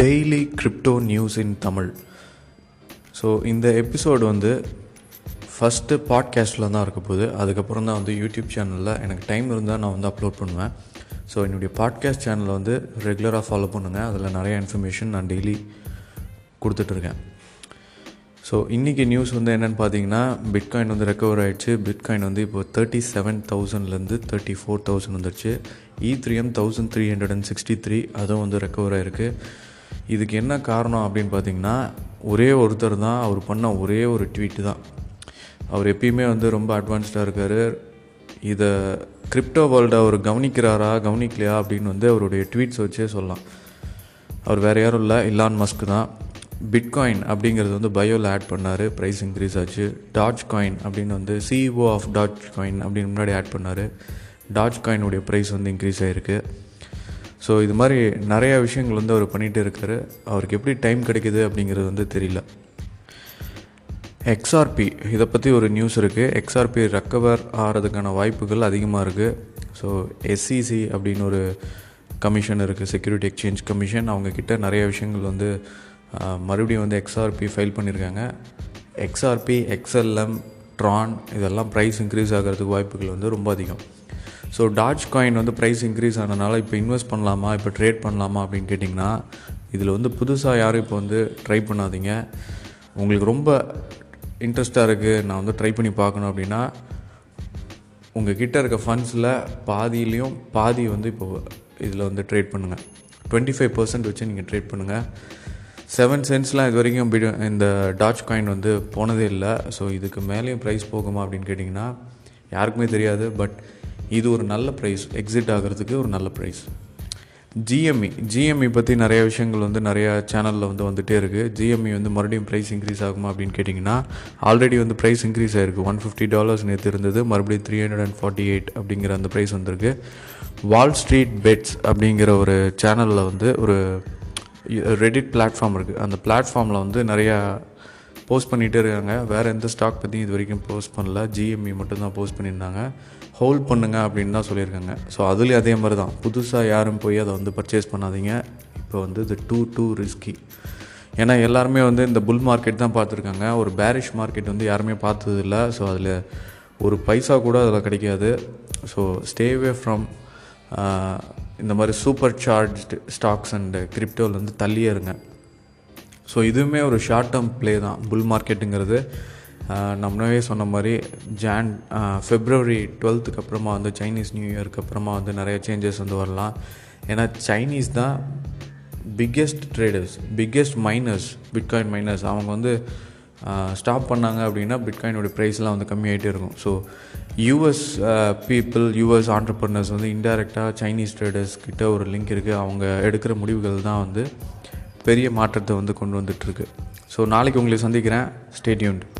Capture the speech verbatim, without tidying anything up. Daily crypto news in Tamil. So இந்த episode வந்து first பாட்காஸ்ட்டில் தான் இருக்க போகுது. அதுக்கப்புறம் தான் வந்து யூடியூப் சேனலில் எனக்கு டைம் இருந்தால் நான் வந்து அப்லோட் பண்ணுவேன். ஸோ என்னுடைய பாட்காஸ்ட் சேனலில் வந்து ரெகுலராக ஃபாலோ பண்ணுங்கள். அதில் நிறையா இன்ஃபர்மேஷன் நான் டெய்லி கொடுத்துட்ருக்கேன். ஸோ இன்றைக்கி நியூஸ் வந்து என்னென்னு பார்த்தீங்கன்னா, பிட்காயின் வந்து ரெக்கவர் ஆகிடுச்சு. பிட்காயின் வந்து இப்போ தேர்ட்டி செவன் தௌசண்ட்லேருந்து தேர்ட்டி ஃபோர் தௌசண்ட் வந்துடுச்சு. Ethereum thousand three hundred and sixty three அதுவும் வந்து ரெக்கவர் ஆகிருக்கு. இதுக்கு என்ன காரணம் அப்படின்னு பார்த்தீங்கன்னா, ஒரே ஒருத்தர் தான், அவர் பண்ண ஒரே ஒரு ட்வீட்டு தான். அவர் எப்பயுமே வந்து ரொம்ப அட்வான்ஸ்டாக இருக்கார். இதை கிரிப்டோ வேர்ல்டை அவர் கவனிக்கிறாரா கவனிக்கலையா அப்படின்னு வந்து அவருடைய ட்வீட்ஸ் வச்சே சொல்லலாம். அவர் வேறு யாரும் இல்லை, இலான் மஸ்க் தான். பிட்காயின் அப்படிங்கிறது வந்து பயோவில் ஆட் பண்ணார், ப்ரைஸ் இன்க்ரீஸ் ஆச்சு. டாஜ் காயின் அப்படின்னு வந்து சிஇஓ ஆஃப் டாஜ் காயின் அப்படின்னு முன்னாடி ஆட் பண்ணார். டாஜ் காயினுடைய ப்ரைஸ் வந்து இன்க்ரீஸ் ஆகிருக்கு. ஸோ இது மாதிரி நிறையா விஷயங்கள் வந்து அவர் பண்ணிகிட்டே இருக்கார். அவருக்கு எப்படி டைம் கிடைக்கிது அப்படிங்கிறது வந்து தெரியல. எக்ஸ்ஆர்பி இதை பற்றி ஒரு நியூஸ் இருக்குது. எக்ஸ்ஆர்பி ரெக்கவர் ஆகிறதுக்கான வாய்ப்புகள் அதிகமாக இருக்குது. ஸோ எஸ்இசி அப்படின்னு ஒரு கமிஷன் இருக்குது, செக்யூரிட்டி எக்ஸ்சேஞ்ச் கமிஷன். அவங்கக்கிட்ட நிறைய விஷயங்கள் வந்து மறுபடியும் வந்து எக்ஸ்ஆர்பி ஃபைல் பண்ணியிருக்காங்க. எக்ஸ்ஆர்பி, எக்ஸ்எல்எம், ட்ரான் இதெல்லாம் ப்ரைஸ் இன்க்ரீஸ் ஆகிறதுக்கு வாய்ப்புகள் வந்து ரொம்ப அதிகம். ஸோ டாஜ் காயின் வந்து ப்ரைஸ் இன்க்ரீஸ் ஆனதுனால இப்போ இன்வெஸ்ட் பண்ணலாமா, இப்போ ட்ரேட் பண்ணலாமா அப்படின்னு கேட்டிங்கன்னா, இதில் வந்து புதுசாக யாரும் இப்போ வந்து ட்ரை பண்ணாதீங்க. உங்களுக்கு ரொம்ப இன்ட்ரெஸ்ட்டாக இருக்குது, நான் வந்து ட்ரை பண்ணி பார்க்கணும் அப்படின்னா, உங்கள் கிட்டே இருக்க ஃபண்ட்ஸில் பாதியிலையும் பாதி வந்து இப்போது இதில் வந்து ட்ரேட் பண்ணுங்கள். டுவெண்ட்டி ஃபைவ் பர்சன்ட் வச்சு நீங்கள் ட்ரேட் பண்ணுங்கள். செவன் சென்ட்ஸ்லாம் இது வரைக்கும் இந்த டாஜ் காயின் வந்து போனதே இல்லை. ஸோ இதுக்கு மேலேயும் ப்ரைஸ் போகுமா அப்படின்னு கேட்டிங்கன்னா யாருக்குமே தெரியாது. பட் இது ஒரு நல்ல ப்ரைஸ், எக்ஸிட் ஆகிறதுக்கு ஒரு நல்ல ப்ரைஸ். ஜிஎம்இ ஜிஎம்இ பற்றி நிறைய விஷயங்கள் வந்து நிறையா சேனலில் வந்து வந்துகிட்டே இருக்குது. ஜிஎம்இ வந்து மறுபடியும் ப்ரைஸ் இன்க்ரீஸ் ஆகுமா அப்படின்னு கேட்டிங்கன்னா, ஆல்ரெடி வந்து ப்ரைஸ் இன்க்ரீஸ் ஆகிருக்கு. ஒன் ஃபிஃப்டி டாலர்ஸ் நேற்று இருந்தது, மறுபடியும் three hundred and forty eight அப்படிங்கிற அந்த ப்ரைஸ் வந்திருக்கு. வால் ஸ்ட்ரீட் பெட்ஸ் அப்படிங்கிற ஒரு சேனலில் வந்து ஒரு ரெடிட் பிளாட்ஃபார்ம் இருக்குது. அந்த பிளாட்ஃபார்மில் வந்து நிறையா போஸ்ட் பண்ணிகிட்டே இருக்காங்க. வேறு எந்த ஸ்டாக் பற்றியும் இது வரைக்கும் போஸ்ட் பண்ணல, ஜிஎம்இ மட்டும்தான் போஸ்ட் பண்ணியிருந்தாங்க. ஹோல்ட் பண்ணுங்க அப்படின்னு தான் சொல்லியிருக்காங்க. ஸோ அதுலேயும் அதே மாதிரி தான், புதுசாக யாரும் போய் அதை வந்து பர்ச்சேஸ் பண்ணாதீங்க. இப்போ வந்து இது டூ டூ ரிஸ்கி. ஏன்னா எல்லாருமே வந்து இந்த புல் மார்க்கெட் தான் பார்த்துருக்காங்க. ஒரு பேரிஷ் மார்க்கெட் வந்து யாருமே பார்த்ததில்லை. ஸோ அதில் ஒரு பைசா கூட அதில் கிடைக்காது. ஸோ ஸ்டேவே ஃப்ரம் இந்த மாதிரி சூப்பர் சார்ஜ்டு ஸ்டாக்ஸ் அண்டு கிரிப்டோவில் வந்து தள்ளியே இருங்க. ஸோ இதுவுமே ஒரு ஷார்ட் டேர்ம் ப்ளே தான். புல் மார்க்கெட்டுங்கிறது நம்மளே சொன்ன மாதிரி ஜான் ஃபெப்ரவரி டுவெல்த்துக்கு அப்புறமா வந்து சைனீஸ் நியூ இயருக்கு அப்புறமா வந்து நிறைய சேஞ்சஸ் வந்து வரலாம். ஏன்னா சைனீஸ் தான் biggest traders, biggest miners, bitcoin miners. அவங்க வந்து ஸ்டாப் பண்ணாங்க அப்படின்னா பிட்காயினுடைய ப்ரைஸ்லாம் வந்து கம்மியாகிட்டே இருக்கும். So US people, US entrepreneurs வந்து இன்டைரக்டாக சைனீஸ் ட்ரேடர்ஸ் கிட்ட ஒரு லிங்க் இருக்குது. அவங்க எடுக்கிற முடிவுகள் தான் வந்து பெரிய மாற்றத்தை வந்து கொண்டு வந்துட்டுருக்கு. ஸோ நாளைக்கு உங்களை சந்திக்கிறேன். Stay tuned.